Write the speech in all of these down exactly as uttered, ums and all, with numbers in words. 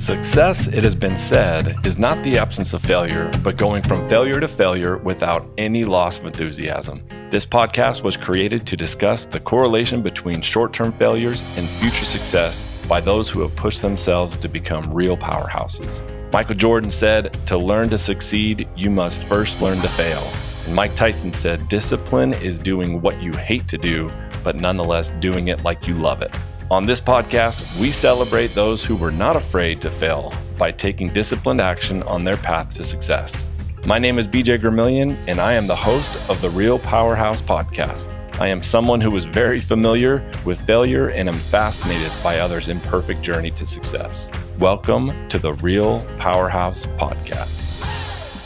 Success, it has been said, is not the absence of failure, but going from failure to failure without any loss of enthusiasm. This podcast was created to discuss the correlation between short-term failures and future success by those who have pushed themselves to become real powerhouses. Michael Jordan said, "To learn to succeed, you must first learn to fail." And Mike Tyson said, "Discipline is doing what you hate to do, but nonetheless doing it like you love it." On this podcast, we celebrate those who were not afraid to fail by taking disciplined action on their path to success. My name is B J Gremillion, and I am the host of The Real Powerhouse Podcast. I am someone who is very familiar with failure and am fascinated by others' imperfect journey to success. Welcome to The Real Powerhouse Podcast.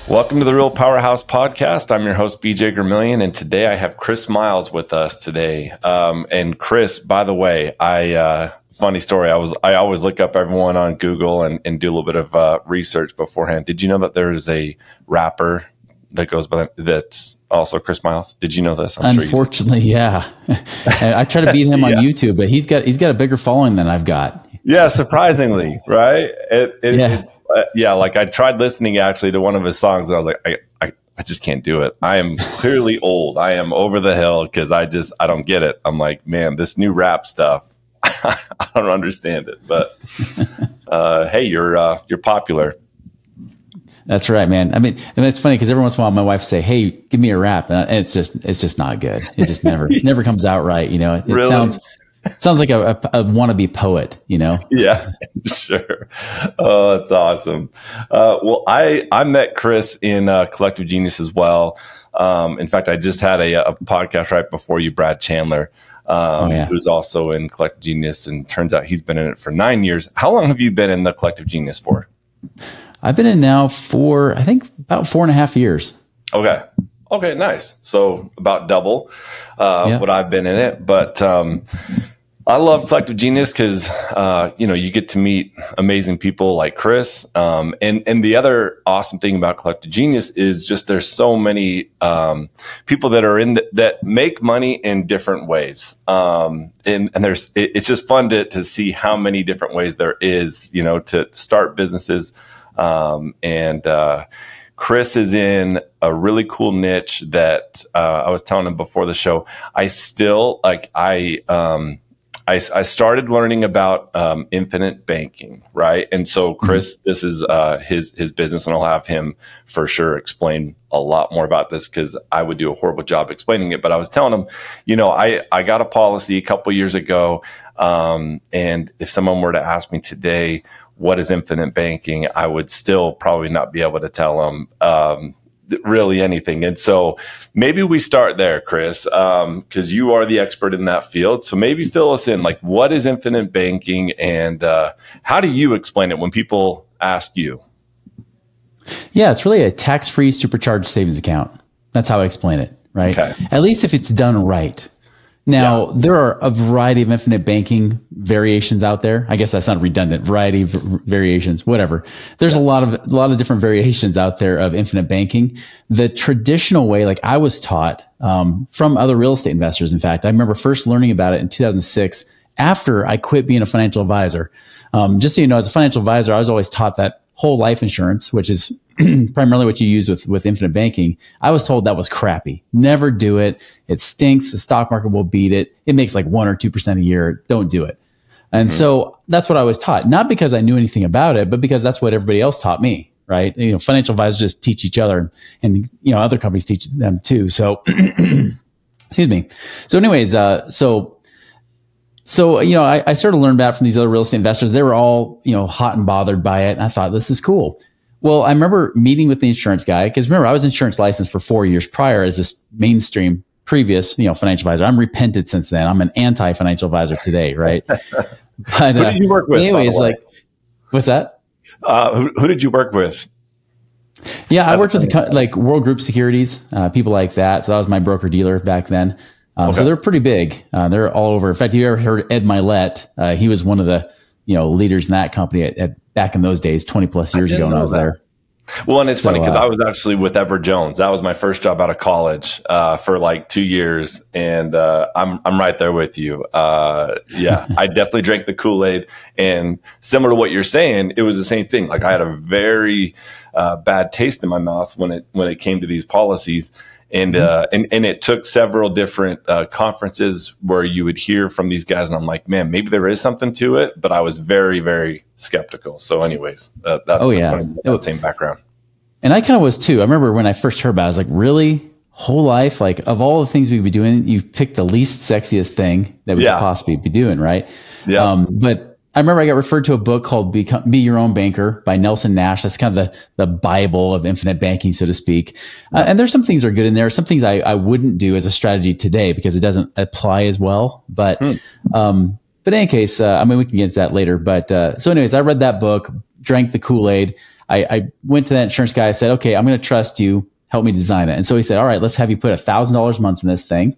Welcome to the Real Powerhouse Podcast. I'm your host, B J Gremillion, and today I have Chris Miles with us today. Um, and Chris, by the way, I uh, funny story. I was I always look up everyone on Google and, and do a little bit of uh, research beforehand. Did you know that there is a rapper that goes by the, that's also Chris Miles? Did you know this? I'm Unfortunately, sure yeah. I, I try to beat him yeah. on YouTube, but he's got he's got a bigger following than I've got. Yeah, surprisingly, right? It, it, yeah. It's, uh, yeah, like I tried listening actually to one of his songs, and I was like, I, I, I just can't do it. I am clearly old. I am over the hill because I just, I don't get it. I'm like, man, this new rap stuff, I don't understand it. But uh, hey, you're uh, you're popular. That's right, man. I mean, and it's funny because every once in a while, my wife say, "Hey, give me a rap," and it's just, it's just not good. It just never, never comes out right. You know, it, really? it sounds. Sounds like a, a, a wannabe poet, you know? Yeah, sure. Oh, that's awesome. Uh, well, I, I met Chris in uh, Collective Genius as well. Um, in fact, I just had a, a podcast right before you, Brad Chandler, um, oh, yeah. who's also in Collective Genius, and turns out he's been in it for nine years. How long have you been in the Collective Genius for? I've been in now for, I think, about four and a half years. Okay. Okay, nice. So about double uh, yeah. what I've been in it. But um, I love Collective Genius because, uh, you know, you get to meet amazing people like Chris. Um, and, and the other awesome thing about Collective Genius is just there's so many um, people that are in the, that make money in different ways. Um, and, and there's it, it's just fun to, to see how many different ways there is, you know, to start businesses. Um, and uh, Chris is in a really cool niche that uh, I was telling him before the show. I still like I um, I, I started learning about um, infinite banking, right? And so Chris, mm-hmm. this is uh, his his business, and I'll have him for sure explain a lot more about this because I would do a horrible job explaining it. But I was telling him, you know, I I got a policy a couple years ago, um, and if someone were to ask me today what is infinite banking, I would still probably not be able to tell them. Um, really anything. And so maybe we start there, Chris, um, because you are the expert in that field. So maybe fill us in, like, what is infinite banking, and uh, how do you explain it when people ask you? Yeah, it's really a tax-free supercharged savings account. That's how I explain it, right? Okay. At least if it's done right. Now, yeah. there are a variety of infinite banking variations out there. I guess that's not redundant. Variety of variations, whatever. There's yeah. a lot of a lot of different variations out there of infinite banking. The traditional way, like I was taught um, from other real estate investors. In fact, I remember first learning about it in two thousand six after I quit being a financial advisor. Um, just so you know, as a financial advisor, I was always taught that whole life insurance, which is primarily what you use with, with infinite banking, I was told that was crappy. Never do it. It stinks. The stock market will beat it. It makes like one or two percent a year. Don't do it. And mm-hmm. so that's what I was taught. Not because I knew anything about it, but because that's what everybody else taught me, right? You know, financial advisors just teach each other, and, you know, other companies teach them too. So, excuse me. So anyways, uh, so So, you know, I, I sort of learned that from these other real estate investors. They were all, you know, hot and bothered by it. And I thought, this is cool. Well, I remember meeting with the insurance guy, because remember, I was insurance licensed for four years prior as this mainstream previous, you know, financial advisor. I'm repented since then. I'm an anti-financial advisor today, right? But, who did uh, you work with? Anyways, like, what's that? Uh, who, who did you work with? Yeah, That's I worked with the, like World Group Securities, uh, people like that. So that was my broker dealer back then. Um, okay. So they're pretty big. Uh, they're all over. In fact, you ever heard Ed Mylett? Uh, he was one of the you know leaders in that company at, at, back in those days, twenty plus years ago when I was that. there. Well, and it's so funny because uh, I was actually with Edward Jones. That was my first job out of college uh, for like two years. And uh, I'm I'm right there with you. Uh, yeah, I definitely drank the Kool-Aid. And similar to what you're saying, it was the same thing. Like I had a very uh, bad taste in my mouth when it when it came to these policies. And, uh, and and it took several different uh, conferences where you would hear from these guys. And I'm like, man, maybe there is something to it. But I was very, very skeptical. So anyways, uh, that, oh, that's yeah. funny, that same background. And I kind of was too. I remember when I first heard about it, I was like, really? Whole life? Like of all the things we could be doing, you picked the least sexiest thing that we yeah. could possibly be doing, right? Yeah. Um, but I remember I got referred to a book called Become, Be Your Own Banker by Nelson Nash. That's kind of the, the Bible of infinite banking, so to speak. Yeah. Uh, and there's some things that are good in there. Some things I, I wouldn't do as a strategy today because it doesn't apply as well. But, hmm. um, but in any case, uh, I mean, we can get into that later. But uh, so anyways, I read that book, drank the Kool-Aid. I, I went to that insurance guy. I said, okay, I'm going to trust you. Help me design it. And so he said, all right, let's have you put a thousand dollars a month in this thing.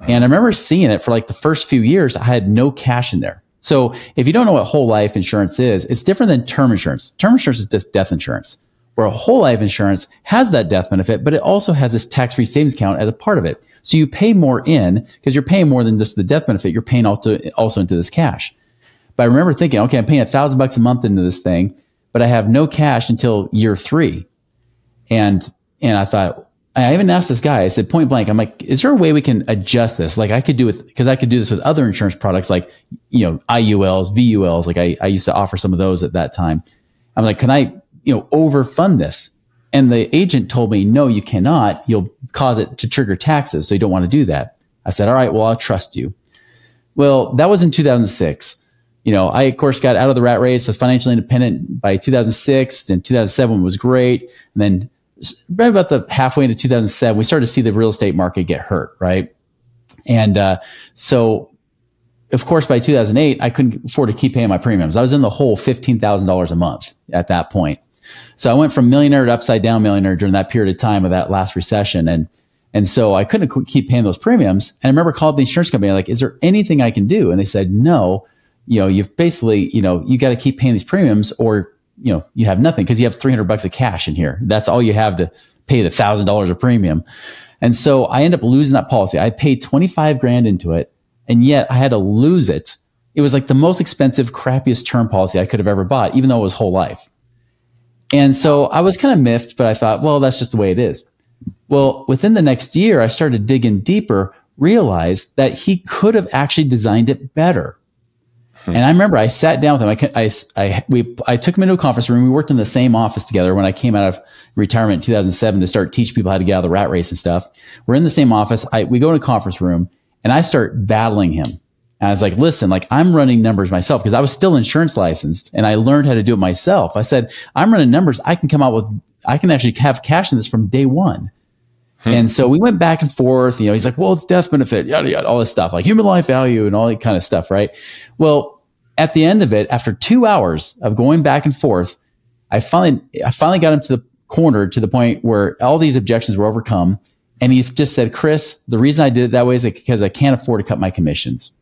Wow. And I remember seeing it for like the first few years, I had no cash in there. So if you don't know what whole life insurance is, it's different than term insurance. Term insurance is just death insurance, where whole life insurance has that death benefit, but it also has this tax-free savings account as a part of it. So you pay more in because you're paying more than just the death benefit. You're paying also, also into this cash. But I remember thinking, okay, I'm paying a thousand bucks a month into this thing, but I have no cash until year three. And, and I thought, I even asked this guy, I said point blank, I'm like, is there a way we can adjust this? Like I could do with, cause I could do this with other insurance products, like, you know, I U Ls, V U Ls. Like I, I used to offer some of those at that time. I'm like, can I, you know, overfund this? And the agent told me, no, you cannot. You'll cause it to trigger taxes. So you don't want to do that. I said, all right, well, I'll trust you. Well, that was in two thousand six. You know, I, of course, got out of the rat race, so financially independent by two thousand six. Then two thousand seven was great. And then right about the halfway into two thousand seven, we started to see the real estate market get hurt, right? And uh, so, of course, by two thousand eight, I couldn't afford to keep paying my premiums. I was in the hole fifteen thousand dollars a month at that point. So I went from millionaire to upside down millionaire during that period of time of that last recession. And and so I couldn't keep paying those premiums. And I remember calling the insurance company, like, is there anything I can do? And they said, no. You know, you've basically, you know, you got to keep paying these premiums or, you know, you have nothing because you have three hundred bucks of cash in here. That's all you have to pay the thousand dollars of premium. And so I end up losing that policy. I paid twenty-five grand into it and yet I had to lose it. It was like the most expensive, crappiest term policy I could have ever bought, even though it was whole life. And so I was kind of miffed, but I thought, well, that's just the way it is. Well, within the next year, I started digging deeper, realized that he could have actually designed it better. And I remember I sat down with him. I, I, I, we, I took him into a conference room. We worked in the same office together when I came out of retirement in two thousand seven to start teaching people how to get out of the rat race and stuff. We're in the same office. I, we go to a conference room and I start battling him. And I was like, listen, like I'm running numbers myself because I was still insurance licensed and I learned how to do it myself. I said, I'm running numbers. I can come out with, I can actually have cash in this from day one. Hmm. And so we went back and forth, you know, he's like, well, it's death benefit, yada, yada, all this stuff, like human life value and all that kind of stuff, right? Well, at the end of it, after two hours of going back and forth, I finally, I finally got him to the corner to the point where all these objections were overcome. And he just said, Chris, the reason I did it that way is because I can't afford to cut my commissions.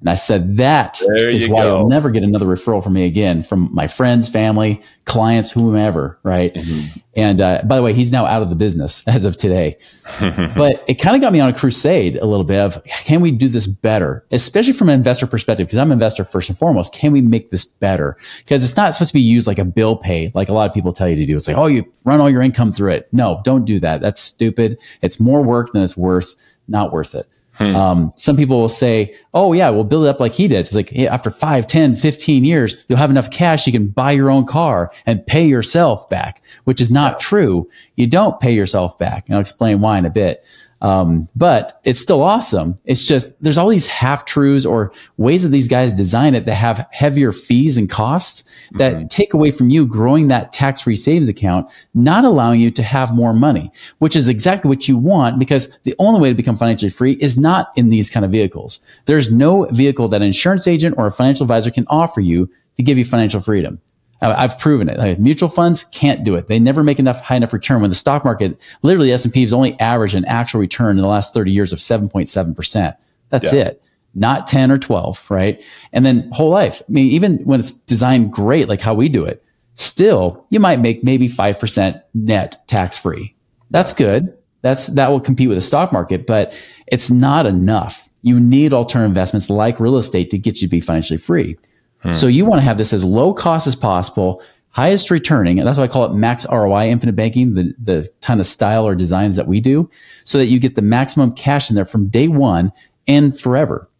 And I said, that there is you why go. You'll never get another referral from me again, from my friends, family, clients, whomever, right? Mm-hmm. And uh, by the way, he's now out of the business as of today. But it kind of got me on a crusade a little bit of, can we do this better? Especially from an investor perspective, because I'm an investor first and foremost. Can we make this better? Because it's not supposed to be used like a bill pay, like a lot of people tell you to do. It's like, oh, you run all your income through it. No, don't do that. That's stupid. It's more work than it's worth. Not worth it. Hmm. Um, some people will say, oh yeah, we'll build it up like he did. It's like, hey, after five, ten, fifteen years, you'll have enough cash. You can buy your own car and pay yourself back, which is not true. You don't pay yourself back. And I'll explain why in a bit. Um, but it's still awesome. It's just, there's all these half truths or ways that these guys design it that have heavier fees and costs that mm-hmm. take away from you growing that tax-free savings account, not allowing you to have more money, which is exactly what you want because the only way to become financially free is not in these kind of vehicles. There's no vehicle that an insurance agent or a financial advisor can offer you to give you financial freedom. I've proven it. Like mutual funds can't do it. They never make enough high enough return when the stock market, literally S and P has only averaged an actual return in the last thirty years of seven point seven percent. That's yeah. it. Not ten or twelve, right? And then whole life. I mean, even when it's designed great, like how we do it, still you might make maybe five percent net tax free. That's good. That's, that will compete with the stock market, but it's not enough. You need alternative investments like real estate to get you to be financially free. Hmm. So you want to have this as low cost as possible, highest returning. And that's why I call it max R O I, infinite banking, the, the kind of style or designs that we do, so that you get the maximum cash in there from day one and forever.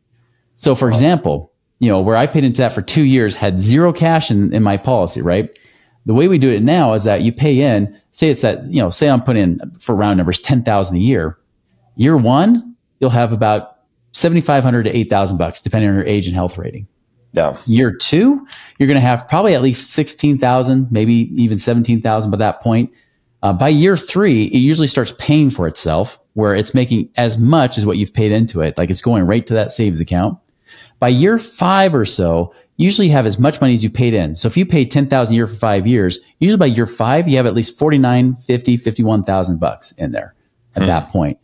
So for example, you know, where I paid into that for two years, had zero cash in, in my policy, right? The way we do it now is that you pay in, say it's that, you know, say I'm putting in for round numbers, ten thousand a year. Year one, you'll have about seventy-five hundred to eight thousand bucks, depending on your age and health rating. Yeah. Year two, you're going to have probably at least sixteen thousand, maybe even seventeen thousand by that point. Uh, by year three, it usually starts paying for itself, where it's making as much as what you've paid into it. Like it's going right to that savings account. By year five or so, usually you have as much money as you paid in. So if you pay ten thousand a year for five years, usually by year five, you have at least forty-nine, fifty, fifty-one thousand bucks in there at hmm. that point.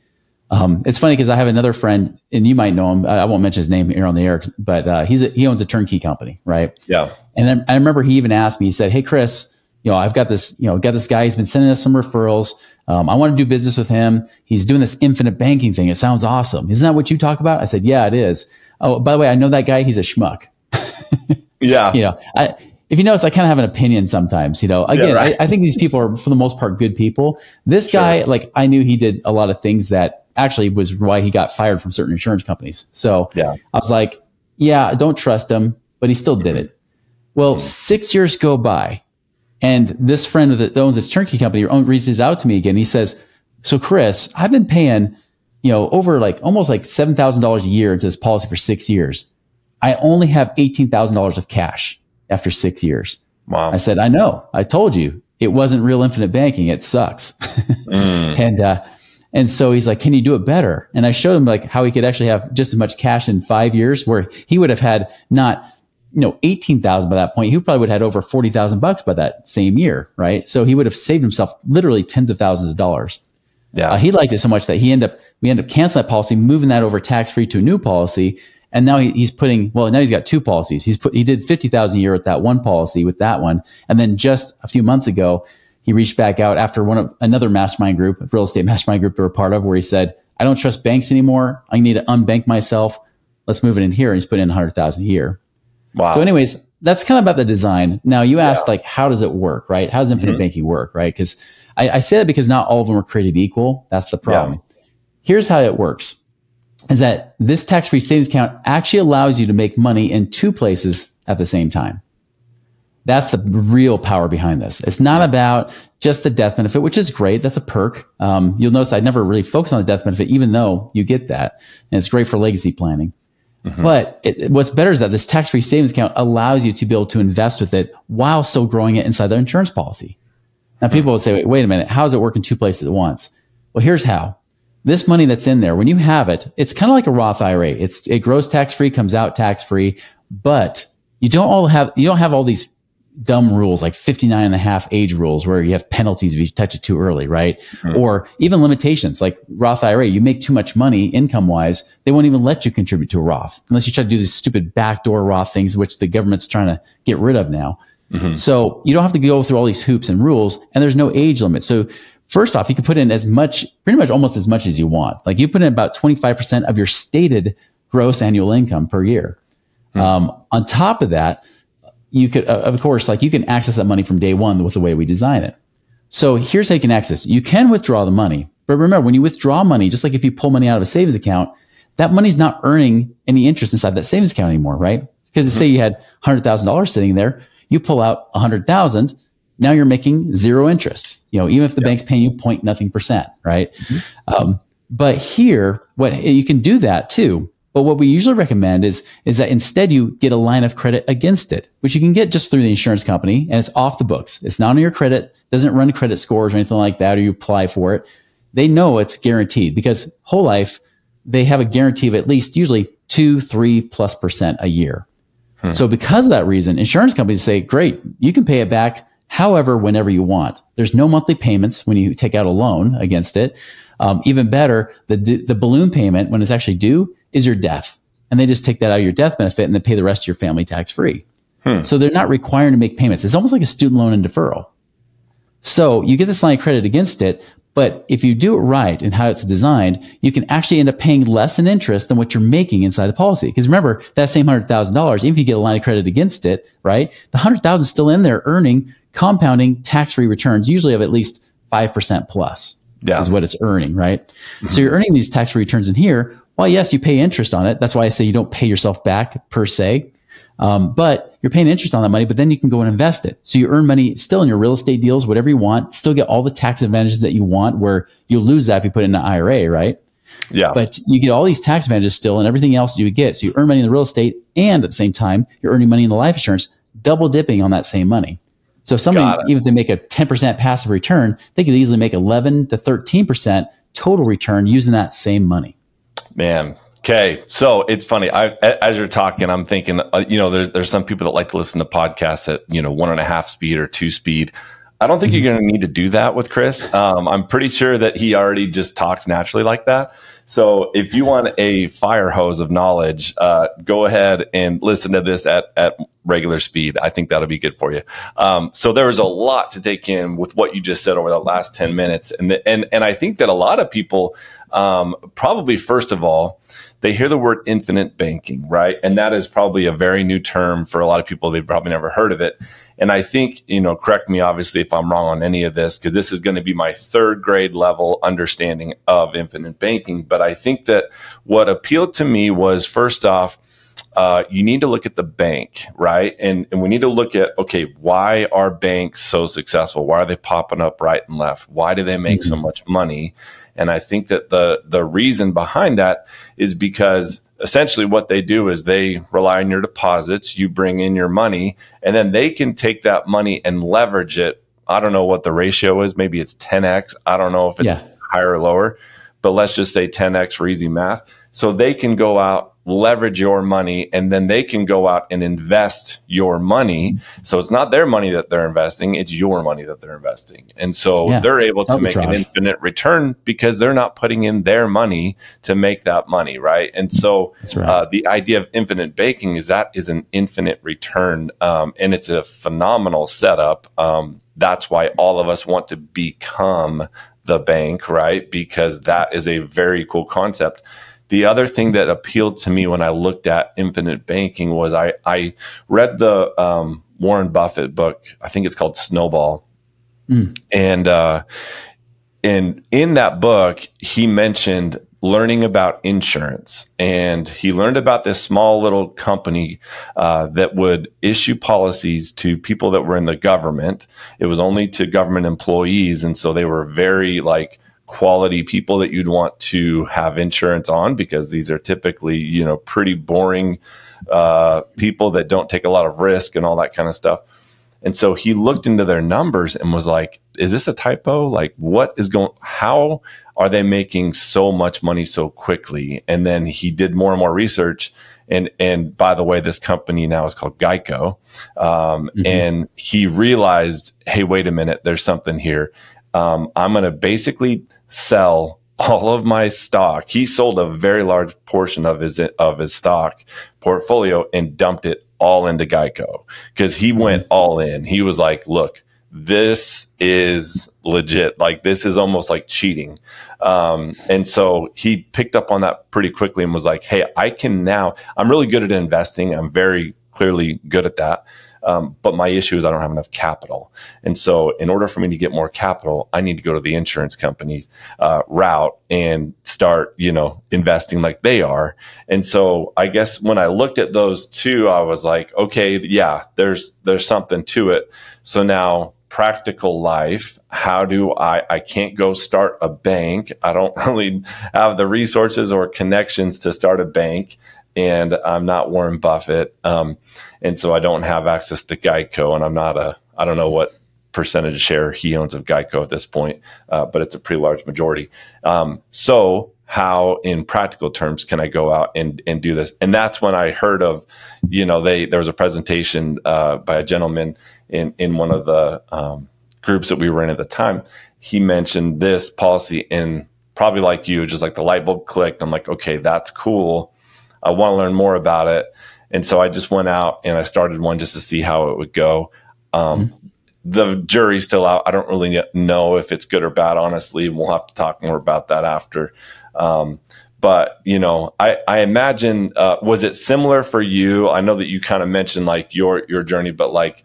Um, it's funny because I have another friend, and you might know him. I won't mention his name here on the air, but uh, he's a, he owns a turnkey company, right? Yeah. And I, I remember he even asked me. He said, "Hey, Chris, you know, I've got this, you know, got this guy. He's been sending us some referrals. Um, I want to do business with him. He's doing this infinite banking thing. It sounds awesome. Isn't that what you talk about?" I said, "Yeah, it is." Oh, by the way, I know that guy. He's a schmuck. Yeah. You know, I, if you notice, I kind of have an opinion sometimes, you know, again, yeah, right. I, I think these people are for the most part good people. This sure. guy, like I knew he did a lot of things that actually was why he got fired from certain insurance companies. So yeah. I was like, yeah, don't trust him, but he still did mm-hmm. it. Well, mm-hmm. six years go by, and this friend that owns this turnkey company reaches out to me again. He says, "So Chris, I've been paying, you know, over like almost like seven thousand dollars a year into this policy for six years. I only have eighteen thousand dollars of cash after six years. Wow. I said, "I know, I told you it wasn't real infinite banking. It sucks." mm. And, uh, and so he's like, "Can you do it better?" And I showed him like how he could actually have just as much cash in five years where he would have had not, you know, eighteen thousand by that point. He probably would have had over forty thousand bucks by that same year. Right. So he would have saved himself literally tens of thousands of dollars. Yeah. Uh, he liked it so much that he ended up, we ended up canceling that policy, moving that over tax free to a new policy. And now he, he's putting, well, now he's got two policies. He's put, he did fifty thousand a year with that one policy with that one. And then just a few months ago, he reached back out after one of another mastermind group, real estate mastermind group they were part of, where he said, "I don't trust banks anymore. I need to unbank myself. Let's move it in here." And he's putting in a hundred thousand a year. Wow. So anyways, that's kind of about the design. Now you asked yeah. like, how does it work? Right. How does infinite mm-hmm. banking work? Right. Cause I, I say that because not all of them are created equal. That's the problem. Yeah. Here's how it works. Is that this tax-free savings account actually allows you to make money in two places at the same time. That's the real power behind this. It's not about just the death benefit, which is great. That's a perk. Um, you'll notice I never really focus on the death benefit, even though you get that. And it's great for legacy planning. Mm-hmm. But it, what's better is that this tax-free savings account allows you to be able to invest with it while still growing it inside their insurance policy. Now, people will say, wait, wait a minute. How does it work in two places at once? Well, here's how. This money that's in there, when you have it, it's kind of like a Roth I R A. It's, it grows tax-free, comes out tax-free, but you don't all have, you don't have all these dumb rules like fifty-nine and a half age rules where you have penalties if you touch it too early, right? Mm-hmm. Or even limitations like Roth I R A. You make too much money income-wise, they won't even let you contribute to a Roth unless you try to do these stupid backdoor Roth things, which the government's trying to get rid of now. Mm-hmm. So you don't have to go through all these hoops and rules, and there's no age limit. So first off, you can put in as much, pretty much almost as much as you want. Like you put in about twenty-five percent of your stated gross annual income per year. Mm-hmm. Um, on top of that, you could, uh, of course, like you can access that money from day one with the way we design it. So here's how you can access it. You can withdraw the money, but remember when you withdraw money, just like if you pull money out of a savings account, that money's not earning any interest inside that savings account anymore, right? Because mm-hmm. say you had one hundred thousand dollars sitting there, you pull out one hundred thousand dollars. Now you're making zero interest, you know, even if the yeah. bank's paying you point nothing percent, right? Mm-hmm. Um, but here, what you can do that too. But what we usually recommend is, is that instead you get a line of credit against it, which you can get just through the insurance company, and it's off the books. It's not on your credit, doesn't run credit scores or anything like that, or you apply for it. They know it's guaranteed because whole life, they have a guarantee of at least usually two, three plus percent a year. Hmm. So because of that reason, insurance companies say, great, you can pay it back. However, whenever you want, there's no monthly payments when you take out a loan against it. Um, even better, the the balloon payment when it's actually due is your death. And they just take that out of your death benefit and they pay the rest of your family tax free. Hmm. So they're not required to make payments. It's almost like a student loan and deferral. So you get this line of credit against it, but if you do it right and how it's designed, you can actually end up paying less in interest than what you're making inside the policy. Because remember, that same one hundred thousand dollars, even if you get a line of credit against it, right, the one hundred thousand dollars is still in there earning compounding tax-free returns, usually of at least five percent plus. Yeah. Is what it's earning, right? Mm-hmm. So you're earning these tax-free returns in here. Well, yes, you pay interest on it. That's why I say you don't pay yourself back per se. Um, but you're paying interest on that money, but then you can go and invest it. So you earn money still in your real estate deals, whatever you want, still get all the tax advantages that you want, where you'll lose that if you put it in an I R A, right? Yeah. But you get all these tax advantages still and everything else you would get. So you earn money in the real estate, and at the same time, you're earning money in the life insurance, double dipping on that same money. So if somebody, even if they make a ten percent passive return, they could easily make eleven to thirteen percent total return using that same money. Man. Okay. So it's funny. I, as you're talking, I'm thinking, uh, you know, there's, there's some people that like to listen to podcasts at, you know, one and a half speed or two speed. I don't think mm-hmm. you're going to need to do that with Chris. Um, I'm pretty sure that he already just talks naturally like that. So if you want a fire hose of knowledge, uh, go ahead and listen to this at, at regular speed. I think that'll be good for you. Um, so there was a lot to take in with what you just said over the last ten minutes. And, the, and, and I think that a lot of people, um, probably first of all, they hear the word infinite banking, right? And that is probably a very new term for a lot of people. They've probably never heard of it. And I think, you know, correct me obviously if I'm wrong on any of this, because this is going to be my third grade level understanding of infinite banking. But I think that what appealed to me was, first off, uh, you need to look at the bank, right? And, and we need to look at, okay, why are banks so successful? Why are they popping up right and left? Why do they make mm-hmm. so much money? And I think that the the reason behind that is because essentially what they do is they rely on your deposits, you bring in your money, and then they can take that money and leverage it. I don't know what the ratio is. Maybe it's ten X. I don't know if it's yeah. higher or lower, but let's just say ten X for easy math. So they can go out, leverage your money, and then they can go out and invest your money. So it's not their money that they're investing, it's your money that they're investing. And so yeah, they're able to make an infinite return because they're not putting in their money to make that money, right? And so right. uh, the idea of infinite banking is that is an infinite return, um, and it's a phenomenal setup. Um, that's why all of us want to become the bank, right? Because that is a very cool concept. The other thing that appealed to me when I looked at infinite banking was I, I read the um, Warren Buffett book. I think it's called Snowball. Mm. And, uh, and in that book, he mentioned learning about insurance. And he learned about this small little company uh, that would issue policies to people that were in the government. It was only to government employees. And so they were very like, quality people that you'd want to have insurance on, because these are typically, you know, pretty boring uh, people that don't take a lot of risk and all that kind of stuff. And so he looked into their numbers and was like, is this a typo? Like, what is going, how are they making so much money so quickly? And then he did more and more research. And, and by the way, this company now is called Geico. Um, mm-hmm. And he realized, hey, wait a minute, there's something here. Um, I'm going to basically sell all of my stock. He sold a very large portion of his of his stock portfolio and dumped it all into Geico, because he went all in. He was like, look, this is legit. Like, this is almost like cheating. Um, and so he picked up on that pretty quickly and was like, hey, I can now, I'm really good at investing. I'm very clearly good at that. Um, but my issue is I don't have enough capital. And so in order for me to get more capital, I need to go to the insurance company's uh, route and start, you know, investing like they are. And so I guess when I looked at those two, I was like, okay, yeah, there's, there's something to it. So now practical life, how do I, I can't go start a bank. I don't really have the resources or connections to start a bank. And I'm not Warren Buffett. Um, and so I don't have access to Geico, and I'm not a, I don't know what percentage share he owns of Geico at this point, uh, but it's a pretty large majority. Um, so how in practical terms can I go out and, and do this? And that's when I heard of, you know, they, there was a presentation uh, by a gentleman in, in one of the um, groups that we were in at the time. He mentioned this policy, and probably like you, just like the light bulb clicked. I'm like, okay, that's cool. I want to learn more about it. And so I just went out and I started one just to see how it would go. Um, mm-hmm. The jury's still out. I don't really know if it's good or bad, honestly. And we'll have to talk more about that after. Um, but, you know, I, I imagine, uh, was it similar for you? I know that you kind of mentioned like your, your journey, but like,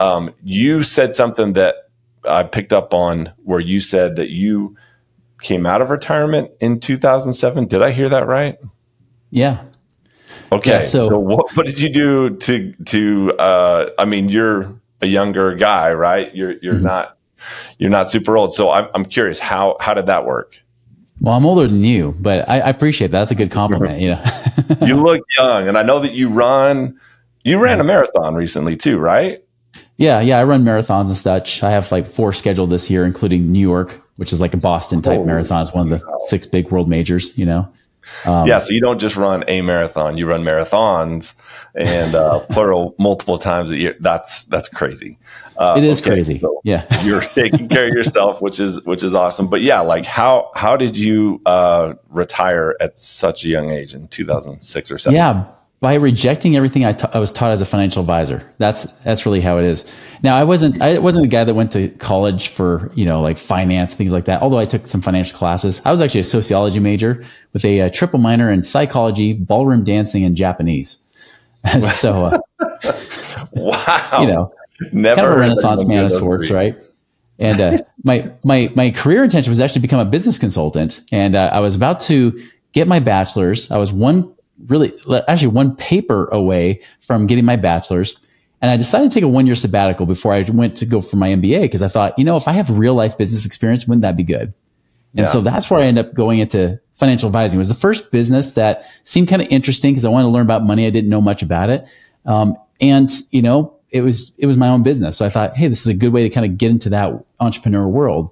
um, you said something that I picked up on where you said that you came out of retirement in two thousand seven. Did I hear that right? Yeah. Okay. Yeah, so so what, what did you do to, to, uh, I mean, you're a younger guy, right? You're, you're mm-hmm. not, you're not super old. So I'm, I'm curious, how, how did that work? Well, I'm older than you, but I, I appreciate that. That's a good compliment. You know, you look young, and I know that you run, you ran a marathon recently too, right? Yeah. Yeah. I run marathons and such. I have like four scheduled this year, including New York, which is like a Boston type oh, marathon. It's one of the six big world majors, you know? Um, yeah. So you don't just run a marathon, you run marathons and uh, plural multiple times a year. That's, that's crazy. Uh, it is okay, crazy. So yeah. You're taking care of yourself, which is, which is awesome. But yeah, like how, how did you uh, retire at such a young age in two thousand six or seven? Yeah. By rejecting everything I, ta- I was taught as a financial advisor. That's, that's really how it is. Now I wasn't, I wasn't the guy that went to college for, you know, like finance, things like that. Although I took some financial classes. I was actually a sociology major with a, a triple minor in psychology, ballroom dancing, and Japanese. so, uh, wow, you know, never kind of a Renaissance man of sorts, three. Right? And uh, my, my, my career intention was actually to become a business consultant. And uh, I was about to get my bachelor's. I was one really actually one paper away from getting my bachelor's. And I decided to take a one year sabbatical before I went to go for my M B A. Because I thought, you know, if I have real life business experience, wouldn't that be good? And yeah. so that's where I ended up going into financial advising. It was the first business that seemed kind of interesting because I wanted to learn about money. I didn't know much about it. Um, and you know, it was, it was my own business. So I thought, hey, this is a good way to kind of get into that entrepreneur world.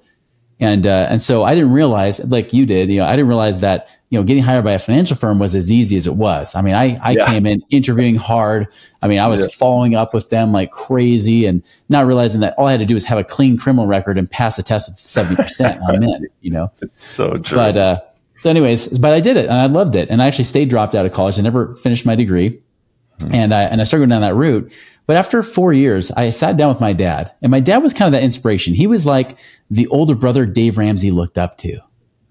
And, uh, and so I didn't realize, like you did, you know, I didn't realize that, you know, getting hired by a financial firm was as easy as it was. I mean, I, I yeah. came in interviewing hard. I mean, I was yeah. following up with them like crazy and not realizing that all I had to do was have a clean criminal record and pass a test with seventy percent on it, you know? It's so true. But, uh, so anyways, but I did it and I loved it. And I actually stayed dropped out of college. I never finished my degree. Mm-hmm. And I, and I started going down that route. But after four years, I sat down with my dad, and my dad was kind of that inspiration. He was like the older brother Dave Ramsey looked up to,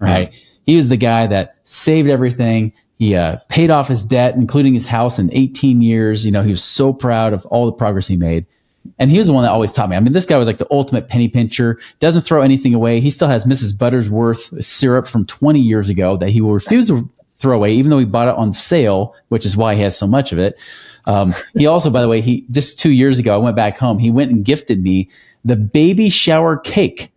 right? Mm-hmm. He was the guy that saved everything. He uh, paid off his debt, including his house, in eighteen years. You know, he was so proud of all the progress he made. And he was the one that always taught me. I mean, this guy was like the ultimate penny pincher, doesn't throw anything away. He still has Missus Butterworth syrup from twenty years ago that he will refuse to throw away, even though he bought it on sale, which is why he has so much of it. Um, he also, by the way, he just two years ago, I went back home. He went and gifted me the baby shower cake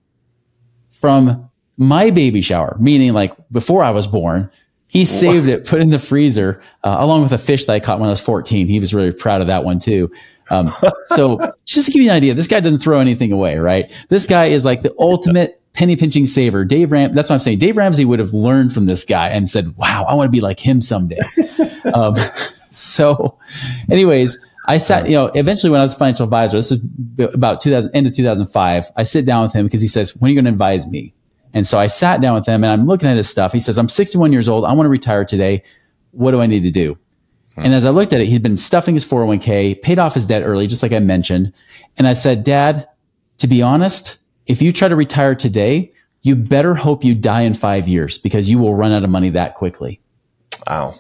from my baby shower, meaning like before I was born. He saved it, put it in the freezer, uh, along with a fish that I caught when I was fourteen. He was really proud of that one too. Um, so just to give you an idea, this guy doesn't throw anything away, right? This guy is like the ultimate penny pinching saver. Dave Ram. That's what I'm saying. Dave Ramsey would have learned from this guy and said, wow, I want to be like him someday. Um, so anyways, I sat, you know, eventually when I was a financial advisor, this is about two thousand, end of two thousand five, I sit down with him because he says, when are you going to advise me? And so I sat down with him and I'm looking at his stuff. He says, I'm sixty-one years old. I want to retire today. What do I need to do? Hmm. And as I looked at it, he'd been stuffing his four oh one k, paid off his debt early, just like I mentioned. And I said, Dad, to be honest, if you try to retire today, you better hope you die in five years because you will run out of money that quickly. Wow.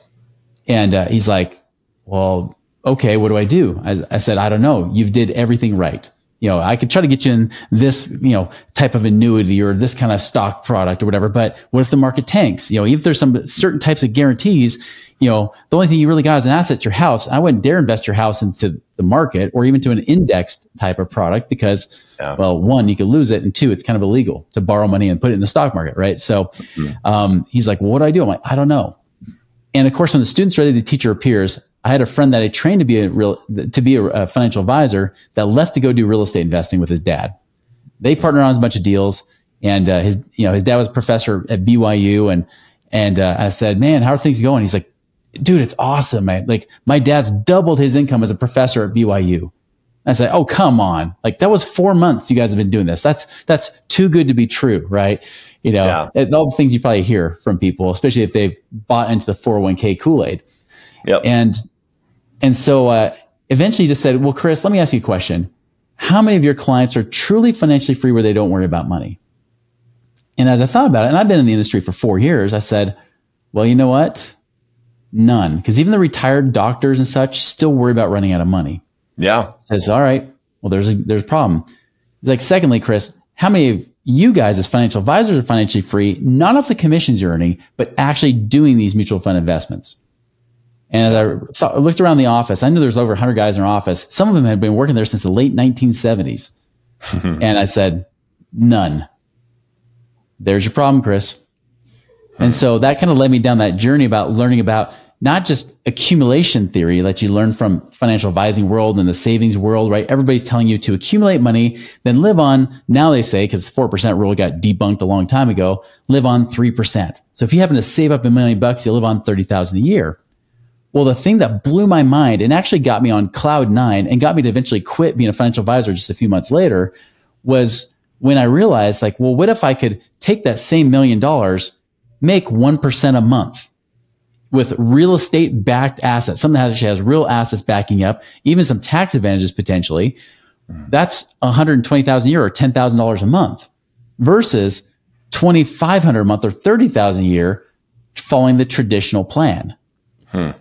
And uh, he's like, well, okay, what do I do? I, I said, I don't know. You've did everything right. You know, I could try to get you in this, you know, type of annuity or this kind of stock product or whatever, but what if the market tanks? You know, if there's some certain types of guarantees, you know, the only thing you really got as an asset is your house. I wouldn't dare invest your house into the market or even to an indexed type of product because, yeah. well, one, you could lose it. And two, it's kind of illegal to borrow money and put it in the stock market, right? So mm-hmm. um, he's like, well, what do I do? I'm like, I don't know. And of course, when the student's ready, the teacher appears. I had a friend that I trained to be a real, to be a, a financial advisor that left to go do real estate investing with his dad. They partnered on a bunch of deals, and uh, his, you know, his dad was a professor at B Y U, and and uh, I said, man, how are things going? He's like, dude, it's awesome, man. Like my dad's doubled his income as a professor at B Y U. I said, oh, come on. Like that was four months. You guys have been doing this. That's, that's too good to be true. Right. You know, yeah. all the things you probably hear from people, especially if they've bought into the four oh one k Kool-Aid. Yep. And And so uh, eventually he just said, well, Chris, let me ask you a question. How many of your clients are truly financially free where they don't worry about money? And as I thought about it, and I've been in the industry for four years, I said, well, you know what? None. Because even the retired doctors and such still worry about running out of money. Yeah. I says, all right, well, there's a, there's a problem. He's like, secondly, Chris, how many of you guys as financial advisors are financially free, not off the commissions you're earning, but actually doing these mutual fund investments? And as I thought, looked around the office, I knew there's over one hundred guys in our office. Some of them had been working there since the late nineteen seventies. And I said, none. There's your problem, Chris. And so that kind of led me down that journey about learning about not just accumulation theory that you learn from financial advising world and the savings world, right? Everybody's telling you to accumulate money, then live on, now they say, because the four percent rule got debunked a long time ago, live on three percent. So if you happen to save up a million bucks, you live on thirty thousand a year. Well, the thing that blew my mind and actually got me on cloud nine and got me to eventually quit being a financial advisor just a few months later was when I realized, like, well, what if I could take that same million dollars, make one percent a month with real estate backed assets, something that actually has real assets backing up, even some tax advantages potentially, that's one hundred twenty thousand dollars a year or ten thousand dollars a month versus twenty-five hundred dollars a month or thirty thousand dollars a year following the traditional plan. Hmm.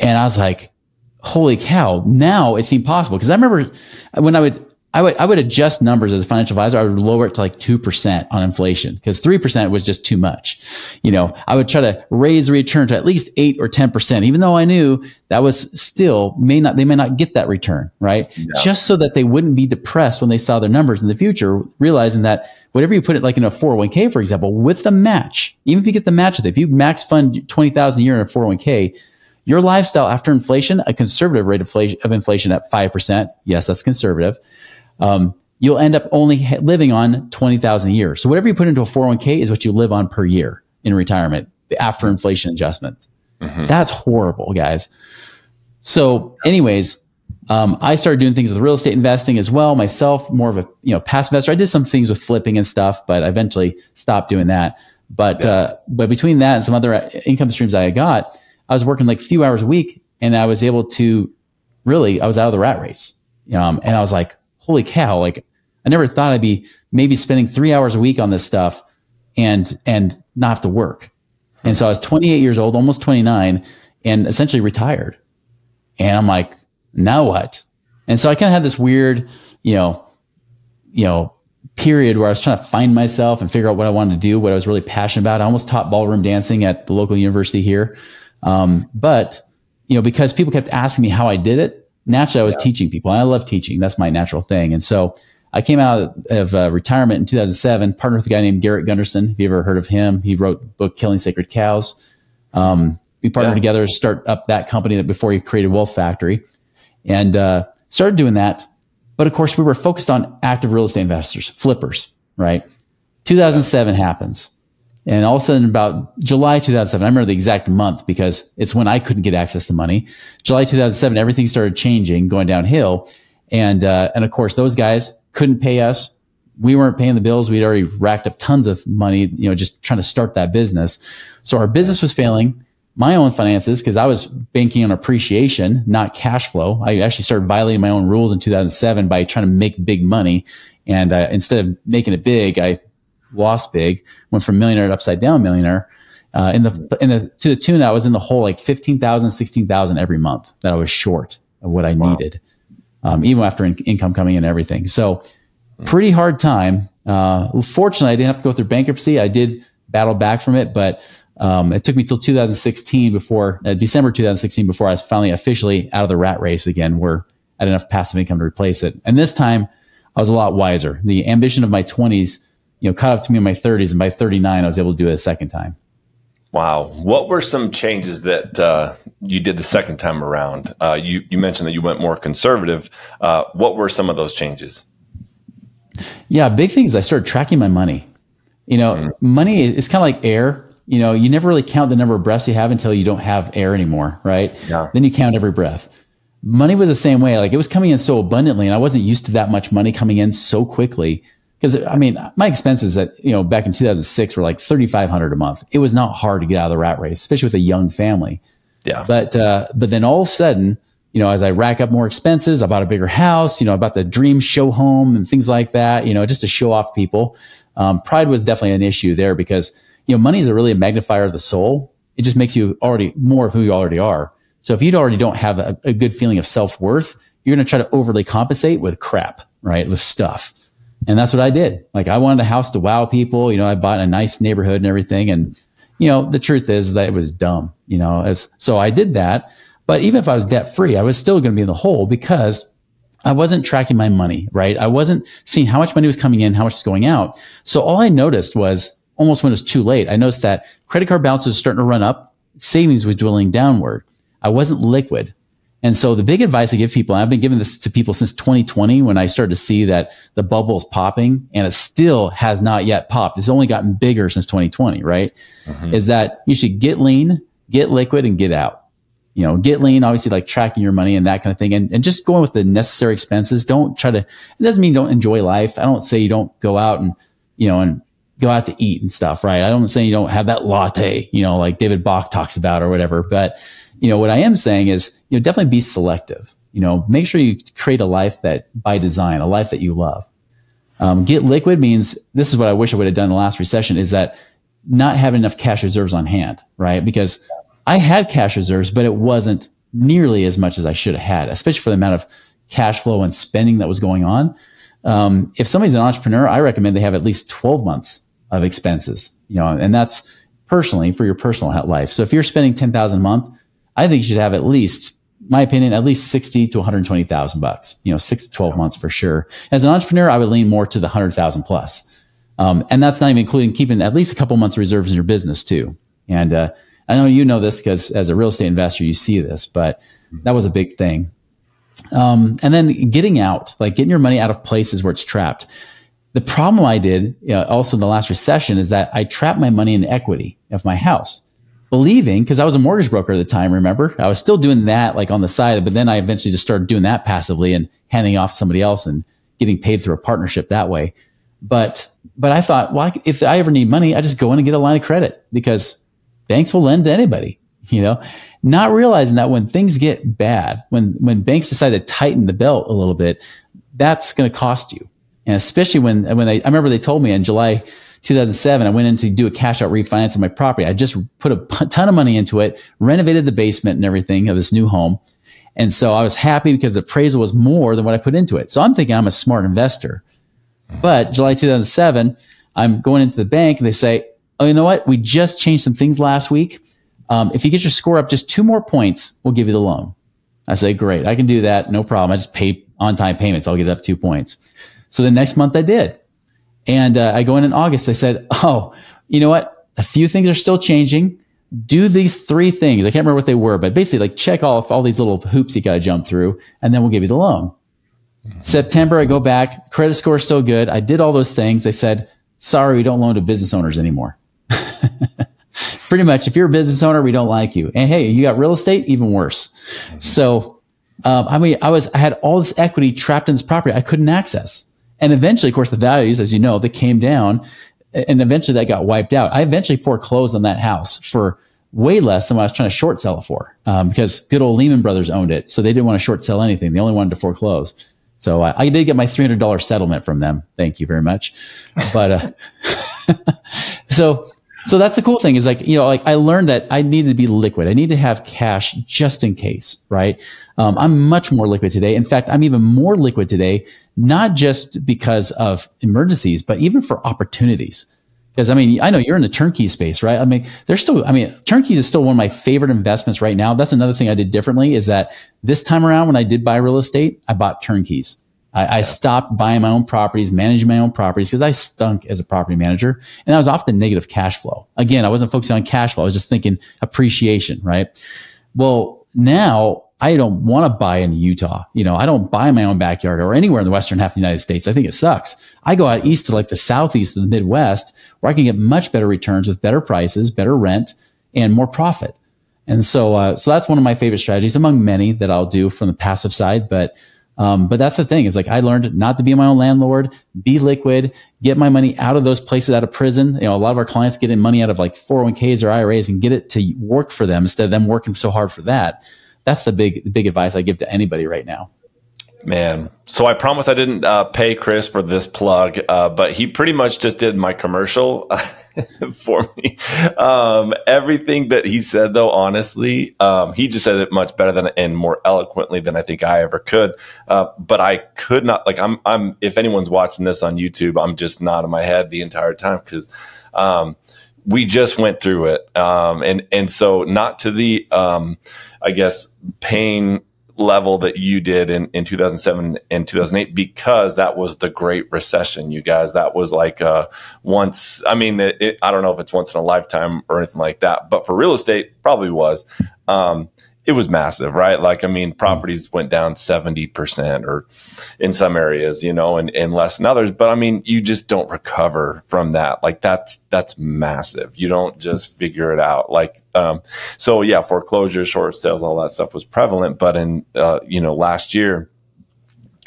And I was like, holy cow, now it seemed possible. Cause I remember when I would, I would, I would adjust numbers as a financial advisor. I would lower it to like two percent on inflation because three percent was just too much. You know, I would try to raise the return to at least eight or ten percent, even though I knew that was still may not, they may not get that return, right? Yeah. Just so that they wouldn't be depressed when they saw their numbers in the future, realizing that whatever you put it like in a four oh one k, for example, with the match, even if you get the match with it, if you max fund twenty thousand dollars a year in a four oh one k, your lifestyle after inflation, a conservative rate of inflation at five percent. Yes, that's conservative. Um, you'll end up only living on twenty thousand a year. So whatever you put into a four oh one k is what you live on per year in retirement after inflation adjustments. Mm-hmm. That's horrible, guys. So anyways, um, I started doing things with real estate investing as well. Myself, more of a you know past investor. I did some things with flipping and stuff, but I eventually stopped doing that. But, yeah. uh, but between that and some other income streams I got, I was working like a few hours a week and I was able to really, I was out of the rat race. Um, and I was like, holy cow. Like I never thought I'd be maybe spending three hours a week on this stuff and, and not have to work. And so I was twenty-eight years old, almost twenty-nine and essentially retired. And I'm like, now what? And so I kind of had this weird, you know, you know, period where I was trying to find myself and figure out what I wanted to do, what I was really passionate about. I almost taught ballroom dancing at the local university here. Um, but you know, because people kept asking me how I did it, naturally I was yeah. teaching people. I love teaching. That's my natural thing. And so I came out of uh, retirement in two thousand seven, partnered with a guy named Garrett Gunderson. If you ever heard of him, he wrote the book, Killing Sacred Cows. Um, we partnered yeah. together to start up that company that before he created Wealth Factory and, uh, started doing that. But of course we were focused on active real estate investors, flippers, right? two thousand seven yeah. happens. And all of a sudden about July two thousand seven, I remember the exact month because it's when I couldn't get access to money. July two thousand seven, everything started changing, going downhill. And, uh, and of course, those guys couldn't pay us. We weren't paying the bills. We'd already racked up tons of money, you know, just trying to start that business. So our business was failing, my own finances, because I was banking on appreciation, not cash flow. I actually started violating my own rules in two thousand seven by trying to make big money. And uh, instead of making it big, I lost big, went from millionaire to upside down millionaire. Uh, in the, in the, to the tune that I was in the hole, like fifteen thousand, sixteen thousand every month that I was short of what I wow. needed, um, even after in, income coming in and everything. So pretty hard time. Uh, fortunately I didn't have to go through bankruptcy. I did battle back from it, but, um, it took me till two thousand sixteen before uh, December, two thousand sixteen, before I was finally officially out of the rat race again, where I had enough passive income to replace it. And this time I was a lot wiser. The ambition of my twenties, you know, caught up to me in my thirties, and by thirty-nine, I was able to do it a second time. Wow. What were some changes that uh, you did the second time around? Uh, you, you mentioned that you went more conservative. Uh, what were some of those changes? Yeah, big thing is I started tracking my money. You know, mm-hmm. money is kind of like air. You know, you never really count the number of breaths you have until you don't have air anymore, right? Yeah. Then you count every breath. Money was the same way. Like it was coming in so abundantly, and I wasn't used to that much money coming in so quickly. Because I mean, my expenses at, you know, back in two thousand six were like thirty-five hundred a month. It was not hard to get out of the rat race, especially with a young family. Yeah. But, uh, but then all of a sudden you know, as I rack up more expenses, I bought a bigger house, you know, I bought the dream show home and things like that, you know, just to show off people. Um, pride was definitely an issue there because, you know, money is a really a magnifier of the soul. It just makes you already more of who you already are. So if you already don't have a, a good feeling of self-worth, you're going to try to overly compensate with crap, right? With stuff. And that's what I did. Like I wanted a house to wow people. You know, I bought a nice neighborhood and everything. And, you know, the truth is that it was dumb, you know, as, so I did that. But even if I was debt free, I was still going to be in the hole because I wasn't tracking my money, right? I wasn't seeing how much money was coming in, how much was going out. So all I noticed was almost when it was too late, I noticed that credit card balances were starting to run up. Savings was dwindling downward. I wasn't liquid. And so the big advice I give people, and I've been giving this to people since twenty twenty, when I started to see that the bubble is popping and it still has not yet popped. It's only gotten bigger since twenty twenty, right? Mm-hmm. Is that you should get lean, get liquid, and get out. You know, get lean, obviously, like tracking your money and that kind of thing. And, and just going with the necessary expenses. Don't try to, it doesn't mean don't enjoy life. I don't say you don't go out and, you know, and go out to eat and stuff, right? I don't say you don't have that latte, you know, like David Bach talks about or whatever. But, you know, what I am saying is, you know, definitely be selective. You know, make sure you create a life that by design, a life that you love. Um, get liquid means, this is what I wish I would have done in the last recession, is that not having enough cash reserves on hand, right? Because I had cash reserves, but it wasn't nearly as much as I should have had, especially for the amount of cash flow and spending that was going on. Um, if somebody's an entrepreneur, I recommend they have at least twelve months of expenses, you know, and that's personally for your personal life. So if you're spending ten thousand dollars a month, I think you should have at least, my opinion, at least sixty to one hundred twenty thousand bucks, you know, six to twelve months for sure. As an entrepreneur, I would lean more to the one hundred thousand plus. Um, and that's not even including keeping at least a couple months of reserves in your business too. And, uh, I know you know this because as a real estate investor, you see this, but that was a big thing. Um, and then getting out, like getting your money out of places where it's trapped. The problem I did, you know, also in the last recession, is that I trapped my money in equity of my house, believing, because I was a mortgage broker at the time, remember? I was still doing that like on the side, but then I eventually just started doing that passively and handing off somebody else and getting paid through a partnership that way. But, but I thought, well, if I ever need money, I just go in and get a line of credit because banks will lend to anybody, you know, not realizing that when things get bad, when, when banks decide to tighten the belt a little bit, that's going to cost you. And especially when, when they, I remember they told me in July two thousand seven, I went in to do a cash out refinance of my property. I just put a ton of money into it, renovated the basement and everything of this new home. And so I was happy because the appraisal was more than what I put into it. So I'm thinking I'm a smart investor, but July two thousand seven, I'm going into the bank and they say, oh, you know what? We just changed some things last week. Um, if you get your score up just two more points, we'll give you the loan. I say, great, I can do that. No problem. I just pay on-time payments. I'll get it up two points. So the next month I did. And uh, I go in in August. They said, oh, you know what? A few things are still changing. Do these three things. I can't remember what they were, but basically like check off all these little hoops you got to jump through, and then we'll give you the loan. Mm-hmm. September, I go back. Credit score is still good. I did all those things. They said, sorry, we don't loan to business owners anymore. Pretty much, if you're a business owner, we don't like you. And hey, you got real estate, even worse. Mm-hmm. So, um, I mean, I was, I had all this equity trapped in this property I couldn't access. And eventually, of course, the values, as you know, they came down, and eventually that got wiped out. I eventually foreclosed on that house for way less than what I was trying to short sell it for, um, because good old Lehman Brothers owned it. So they didn't want to short sell anything. They only wanted to foreclose. So I, I did get my three hundred dollars settlement from them. Thank you very much. But, uh, so, So that's the cool thing is like, you know, like I learned that I need to be liquid. I need to have cash just in case, right? Um, I'm much more liquid today. In fact, I'm even more liquid today, not just because of emergencies, but even for opportunities. Because I mean, I know you're in the turnkey space, right? I mean, there's still, I mean, turnkey is still one of my favorite investments right now. That's another thing I did differently is that this time around when I did buy real estate, I bought turnkeys. I, I stopped buying my own properties, managing my own properties because I stunk as a property manager and I was often negative cash flow. Again, I wasn't focusing on cash flow. I was just thinking appreciation, right? Well, now I don't want to buy in Utah. You know, I don't buy in my own backyard or anywhere in the western half of the United States. I think it sucks. I go out east to like the southeast of the Midwest where I can get much better returns with better prices, better rent, and more profit. And so, uh, so that's one of my favorite strategies among many that I'll do from the passive side, but Um, but that's the thing is like, I learned not to be my own landlord, be liquid, get my money out of those places out of prison. You know, a lot of our clients get in money out of like four oh one Ks or I R As and get it to work for them instead of them working so hard for that. that's the big, big advice I give to anybody right now. Man. So I promise I didn't uh, pay Chris for this plug, uh, but he pretty much just did my commercial for me. Um, everything that he said, though, honestly, um, he just said it much better than and more eloquently than I think I ever could. Uh, but I could not, like, I'm, I'm, if anyone's watching this on YouTube, I'm just nodding my head the entire time because um, we just went through it. Um, and, and so not to the, um, I guess, pain level that you did in, in two thousand seven and two thousand eight, because that was the Great Recession, you guys. That was like uh, once, I mean, it, it, I don't know if it's once in a lifetime or anything like that, but for real estate, probably was. Um, it was massive, right? Like, I mean, properties went down seventy percent or in some areas, you know, and, and less in others. But I mean, you just don't recover from that. Like that's, that's massive. You don't just figure it out. Like, um, so yeah, foreclosures, short sales, all that stuff was prevalent. But in, uh, you know, last year,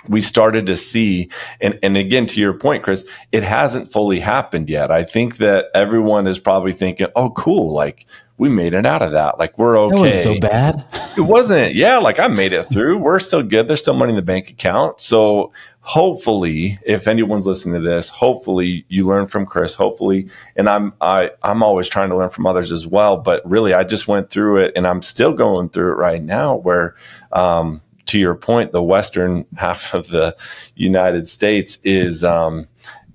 we started to see, and, and again, to your point, Chris, it hasn't fully happened yet. I think that everyone is probably thinking, oh, cool. Like, we made it out of that. Like, we're okay. That wasn't so bad. It wasn't. Yeah. Like, I made it through. We're still good. There's still money in the bank account. So hopefully, if anyone's listening to this, hopefully you learn from Chris, hopefully. And I'm, I, I'm always trying to learn from others as well, but really I just went through it and I'm still going through it right now where, um, to your point, the Western half of the United States is, um,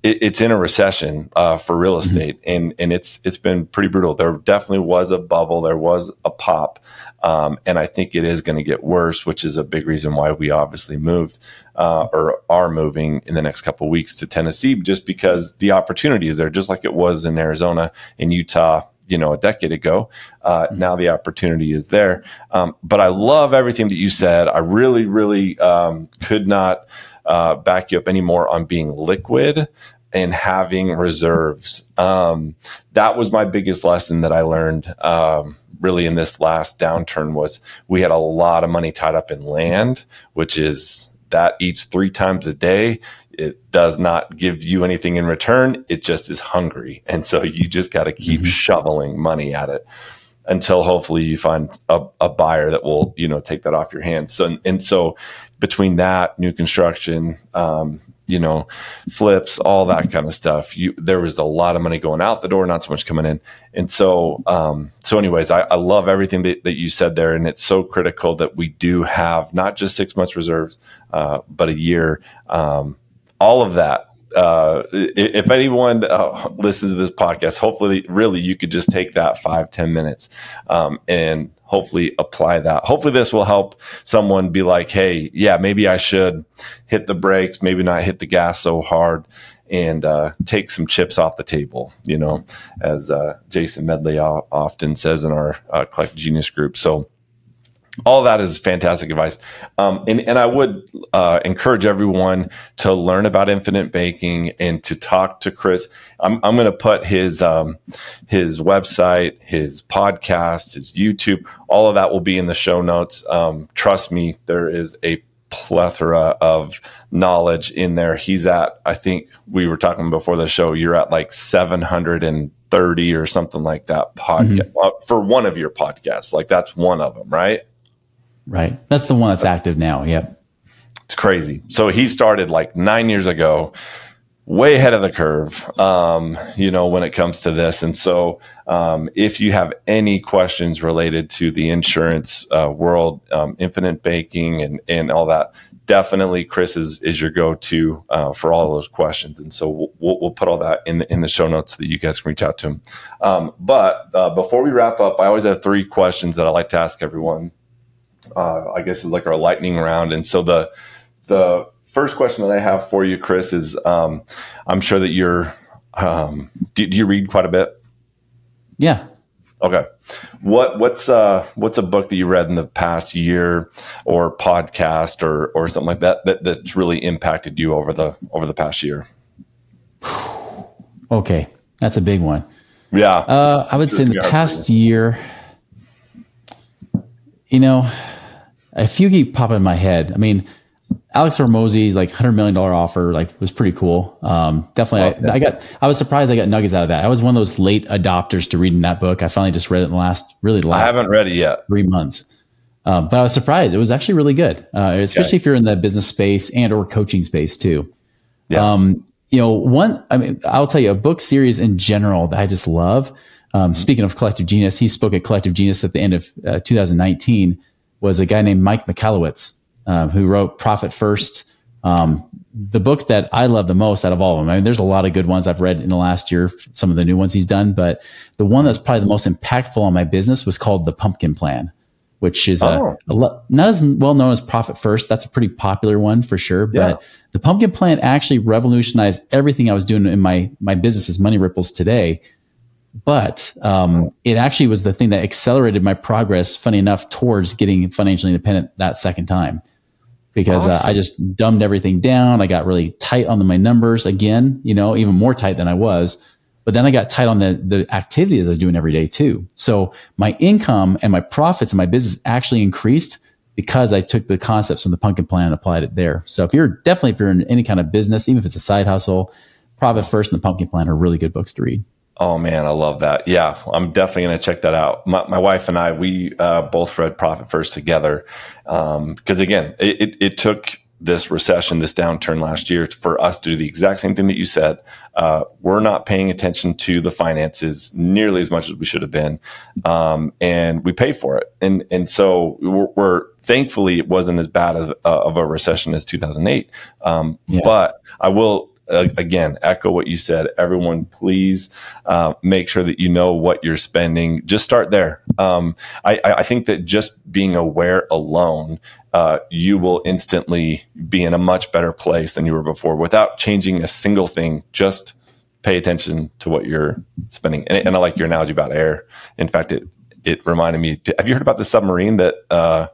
it's in a recession uh, for real estate, and and it's it's been pretty brutal. There definitely was a bubble, there was a pop, um, and I think it is going to get worse, which is a big reason why we obviously moved uh, or are moving in the next couple of weeks to Tennessee, just because the opportunity is there, just like it was in Arizona and Utah, you know, a decade ago. Uh, now the opportunity is there. Um, but I love everything that you said. I really, really um, could not uh, back you up anymore on being liquid and having reserves. Um, that was my biggest lesson that I learned um, really in this last downturn was we had a lot of money tied up in land, which is that eats three times a day. It does not give you anything in return. It just is hungry. And so you just got to keep mm-hmm. shoveling money at it until hopefully you find a, a buyer that will, you know, take that off your hands. So, and so between that, new construction, um, you know, flips, all that kind of stuff, you, there was a lot of money going out the door, not so much coming in. And so, um, so anyways, I, I love everything that, that you said there. And it's so critical that we do have not just six months reserves, uh, but a year, um, all of that. Uh, if anyone uh, listens to this podcast, hopefully, really, you could just take that five, ten minutes um, and hopefully apply that. Hopefully, this will help someone be like, hey, yeah, maybe I should hit the brakes, maybe not hit the gas so hard and uh, take some chips off the table, you know, as uh, Jason Medley often says in our uh, Collective Genius group. So all that is fantastic advice. Um, and, and I would uh, encourage everyone to learn about Infinite Banking and to talk to Chris. I'm, I'm going to put his um, his website, his podcast, his YouTube, all of that will be in the show notes. Um, trust me, there is a plethora of knowledge in there. He's at, I think we were talking before the show, you're at like seven hundred thirty or something like that podcast mm-hmm. uh, for one of your podcasts. Like that's one of them, right? Right. That's the one that's active now. Yep. It's crazy. So he started like nine years ago, way ahead of the curve, um, you know, when it comes to this. And so um, if you have any questions related to the insurance uh, world, um, Infinite Banking and, and all that, definitely Chris is, is your go-to uh, for all those questions. And so we'll, we'll, we'll put all that in the, in the show notes so that you guys can reach out to him. Um, but uh, before we wrap up, I always have three questions that I like to ask everyone. Uh, I guess it's like our lightning round. And so the, the first question that I have for you, Chris, is, um, I'm sure that you're, um, do, do you read quite a bit? Yeah. Okay. What, what's, uh, what's a book that you read in the past year or podcast or, or something like that, that, that's really impacted you over the, over the past year? Okay. That's a big one. Yeah. Uh, I would sure say in the past year, you know, a few keep popping in my head. I mean, Alex Hormozzi's like one hundred million dollar offer, like was pretty cool. Um, definitely. Oh, I, I got, I was surprised I got nuggets out of that. I was one of those late adopters to reading that book. I finally just read it in the last, really last I haven't read it yet. three months. Um, but I was surprised. It was actually really good, uh, especially okay. if you're in the business space and or coaching space too. Yeah. Um, you know, one, I mean, I'll tell you a book series in general that I just love. Um, mm-hmm. Speaking of Collective Genius, he spoke at Collective Genius at the end of uh, two thousand nineteen, was a guy named Mike Michalowicz, uh, who wrote Profit First. Um, the book that I love the most out of all of them. I mean, there's a lot of good ones I've read in the last year, some of the new ones he's done, but the one that's probably the most impactful on my business was called The Pumpkin Plan, which is oh. a, a, not as well known as Profit First. That's a pretty popular one for sure. But yeah. The Pumpkin Plan actually revolutionized everything I was doing in my, my business as Money Ripples today. But um, it actually was the thing that accelerated my progress, funny enough, towards getting financially independent that second time. Because awesome. uh, I just dumbed everything down. I got really tight on the, my numbers again, you know, even more tight than I was. But then I got tight on the, the activities I was doing every day too. So my income and my profits and my business actually increased because I took the concepts from the Pumpkin Plan and applied it there. So if you're definitely, if you're in any kind of business, even if it's a side hustle, Profit First and the Pumpkin Plan are really good books to read. Oh man, I love that. Yeah, I'm definitely going to check that out. My, my wife and I, we uh, both read Profit First together. Um, because again, it, it, it took this recession, this downturn last year for us to do the exact same thing that you said. Uh, we're not paying attention to the finances nearly as much as we should have been. Um, and we pay for it. And, and so we're, we're thankfully it wasn't as bad of, of a recession as two thousand eight. Um, yeah. But I will, again, echo what you said. Everyone, please uh, make sure that you know what you're spending. Just start there. Um, I, I think that just being aware alone, uh, you will instantly be in a much better place than you were before without changing a single thing. Just pay attention to what you're spending. And, and I like your analogy about air. In fact, it it reminded me. Have you heard about the submarine that uh,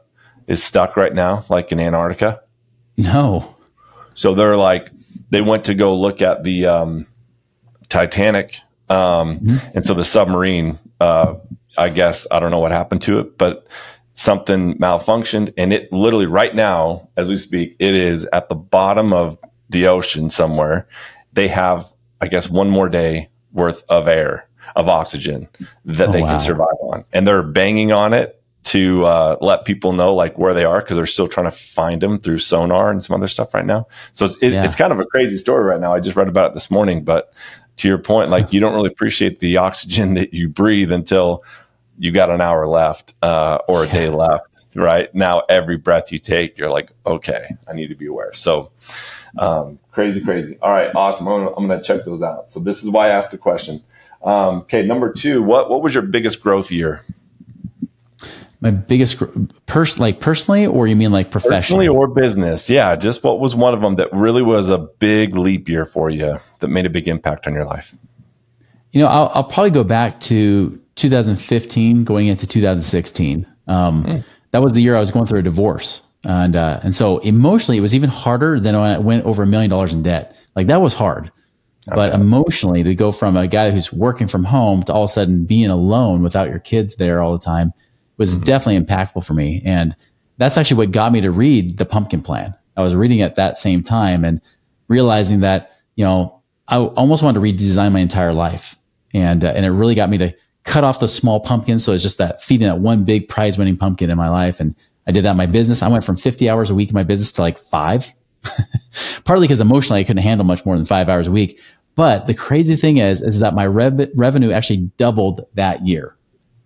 is stuck right now, like in Antarctica? No. So they're like. They went to go look at the um, Titanic. Um, and so the submarine, uh, I guess, I don't know what happened to it, but something malfunctioned. And it literally right now, as we speak, it is at the bottom of the ocean somewhere. They have, I guess, one more day worth of air, of oxygen that oh, they wow. can survive on. And they're banging on it to uh, let people know like where they are, because they're still trying to find them through sonar and some other stuff right now. So it's, it, yeah. it's kind of a crazy story right now. I just read about it this morning, but to your point, like you don't really appreciate the oxygen that you breathe until you got an hour left uh, or a day left, right? Now, every breath you take, you're like, okay, I need to be aware. So um, crazy, crazy. All right, awesome. I'm gonna, I'm gonna check those out. So this is why I asked the question. Um, okay, number two, what what was your biggest growth year? My biggest person, like personally, or you mean like professionally? Personally or business? Yeah, just what was one of them that really was a big leap year for you that made a big impact on your life? You know, I'll, I'll probably go back to two thousand fifteen, going into two thousand sixteen. Um, mm. That was the year I was going through a divorce, and uh, and so emotionally, it was even harder than when I went over a million dollars in debt. Like that was hard, okay. But emotionally, to go from a guy who's working from home to all of a sudden being alone without your kids there all the time. Was mm-hmm. definitely impactful for me. And that's actually what got me to read The Pumpkin Plan. I was reading at that same time and realizing that, you know, I almost wanted to redesign my entire life. And, uh, and it really got me to cut off the small pumpkin. So it's just that feeding that one big prize winning pumpkin in my life. And I did that in my business. I went from fifty hours a week in my business to like five, partly because emotionally I couldn't handle much more than five hours a week. But the crazy thing is, is that my rev- revenue actually doubled that year.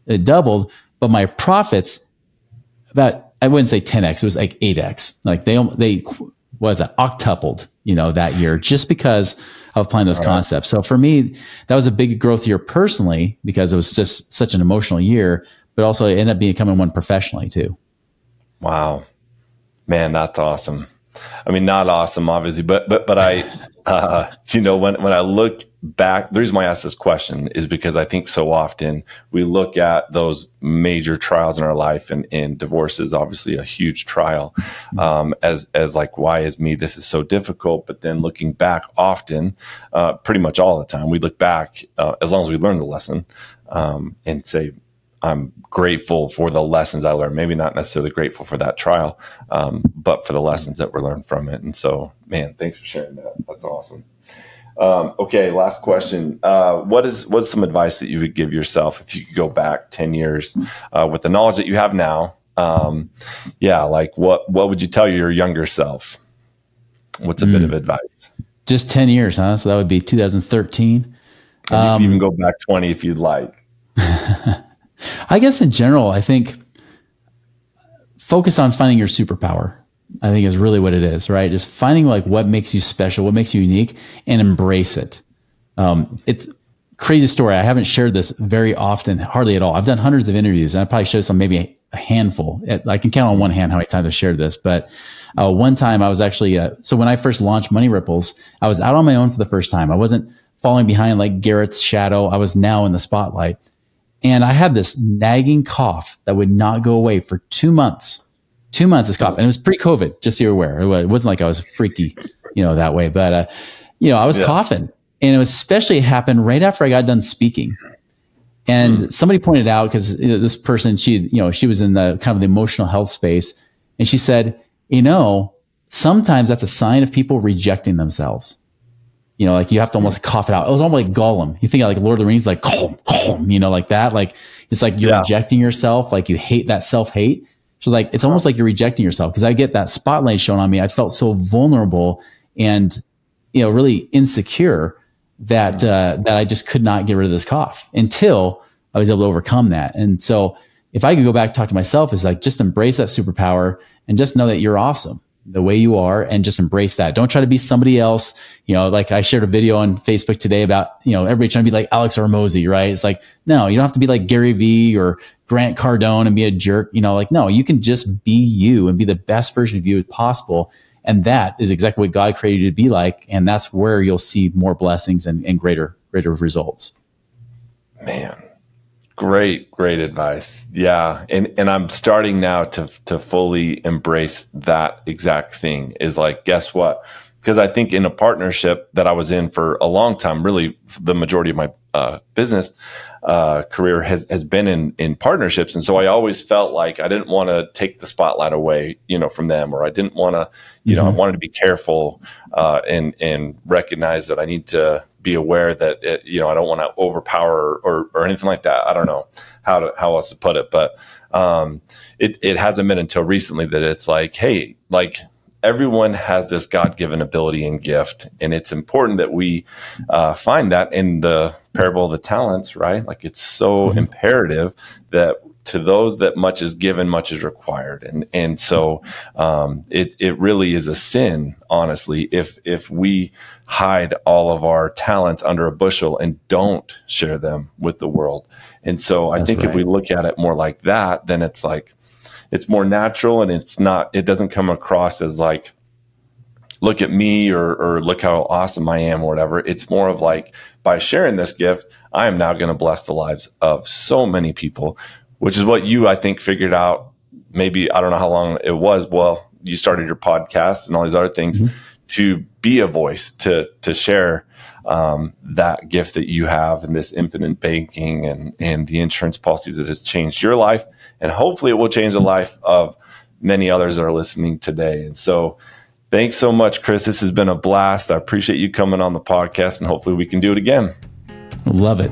It doubled. But my profits, about I wouldn't say ten x, it was like eight x. Like they they was that octupled, you know, that year just because of applying those All concepts. Right. So for me, that was a big growth year personally because it was just such an emotional year, but also it ended up becoming one professionally too. Wow, man, that's awesome. I mean, not awesome, obviously, but but but I, uh, you know, when when I look. Back, the reason why I ask this question is because I think so often we look at those major trials in our life, and, and divorce is obviously a huge trial, um, as as like, why is me? This is so difficult. But then looking back often, uh, pretty much all the time, we look back uh, as long as we learn the lesson um, and say, I'm grateful for the lessons I learned, maybe not necessarily grateful for that trial, um, but for the lessons that were learned from it. And so, man, thanks for sharing that. That's awesome. Um, okay, last question. Uh, what is what's some advice that you would give yourself if you could go back ten years uh, with the knowledge that you have now Um, yeah. Like what, what would you tell your younger self? What's a mm. bit of advice? Just ten years, huh? So that would be two thousand thirteen. And um, you can even go back twenty if you'd like. I guess in general, I think focus on finding your superpower. I think is really what it is, right? Just finding like what makes you special, what makes you unique, and embrace it. Um, it's crazy story. I haven't shared this very often, hardly at all. I've done hundreds of interviews, and I probably shared some, maybe a handful. I can count on one hand how many times I've shared this. But uh, one time I was actually, uh, so when I first launched Money Ripples, I was out on my own for the first time. I wasn't falling behind like Garrett's shadow. I was now in the spotlight. And I had this nagging cough that would not go away for two months. Two months this cough. And it was pre-COVID, just so you're aware. It wasn't like I was freaky, you know, that way. But, uh, you know, I was yeah. coughing. And it was especially happened right after I got done speaking. And mm. somebody pointed out, because you know, this person, she, you know, she was in the kind of the emotional health space. And she said, you know, sometimes that's a sign of people rejecting themselves. You know, like you have to almost cough it out. It was almost like Gollum. You think like Lord of the Rings, like, Gollum, Gollum, you know, like that. Like, it's like you're yeah. rejecting yourself. Like you hate that self-hate. So like, it's almost like you're rejecting yourself. Cause I get that spotlight shown on me. I felt so vulnerable and, you know, really insecure that, uh, that I just could not get rid of this cough until I was able to overcome that. And so if I could go back and talk to myself, is like, just embrace that superpower and just know that you're awesome the way you are, and just embrace that. Don't try to be somebody else. You know, like I shared a video on Facebook today about, you know, everybody trying to be like Alex Hormozy, right? It's like, no, you don't have to be like Gary Vee or Grant Cardone and be a jerk. You know, like, no, you can just be you and be the best version of you as possible. And that is exactly what God created you to be like. And that's where you'll see more blessings and, and greater, greater results. Man, great, great advice. Yeah. And, and I'm starting now to, to fully embrace that exact thing is like, guess what? Because I think in a partnership that I was in for a long time, really the majority of my uh, business uh, career has, has been in, in partnerships. And so I always felt like I didn't want to take the spotlight away, you know, from them, or I didn't want to, you mm-hmm. know, I wanted to be careful uh, and, and recognize that I need to be aware that, it, you know, I don't want to overpower or, or anything like that. I don't know how to, how else to put it, but um, it, it hasn't been until recently that it's like, hey, like, everyone has this God-given ability and gift, and it's important that we uh, find that in the parable of the talents, right? Like it's so mm-hmm. imperative that to those that much is given, much is required. And and so um, it it really is a sin, honestly, if if we hide all of our talents under a bushel and don't share them with the world. And so I That's think right. if we look at it more like that, then it's like, it's more natural, and it's not, it doesn't come across as like, look at me or, or look how awesome I am or whatever. It's more of like, by sharing this gift, I am now going to bless the lives of so many people, which is what you, I think, figured out. Maybe, I don't know how long it was. Well, you started your podcast and all these other things mm-hmm. to be a voice, to, to share um, that gift that you have and this infinite banking and, and the insurance policies that has changed your life. And hopefully it will change the life of many others that are listening today. And so thanks so much, Chris. This has been a blast. I appreciate you coming on the podcast, and hopefully we can do it again. Love it.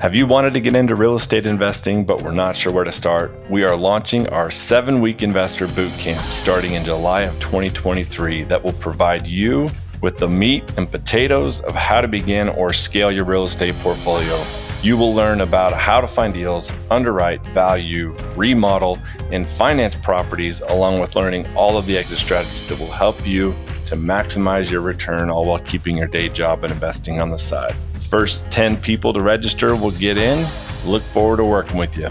Have you wanted to get into real estate investing, but we're not sure where to start? We are launching our seven-week investor boot camp starting in July of twenty twenty-three that will provide you with the meat and potatoes of how to begin or scale your real estate portfolio. You will learn about how to find deals, underwrite, value, remodel, and finance properties, along with learning all of the exit strategies that will help you to maximize your return, all while keeping your day job and investing on the side. First ten people to register will get in. Look forward to working with you.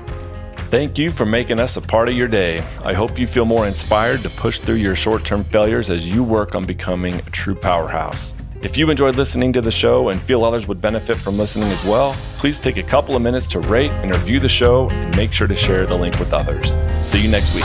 Thank you for making us a part of your day. I hope you feel more inspired to push through your short-term failures as you work on becoming a true powerhouse. If you enjoyed listening to the show and feel others would benefit from listening as well, please take a couple of minutes to rate and review the show, and make sure to share the link with others. See you next week.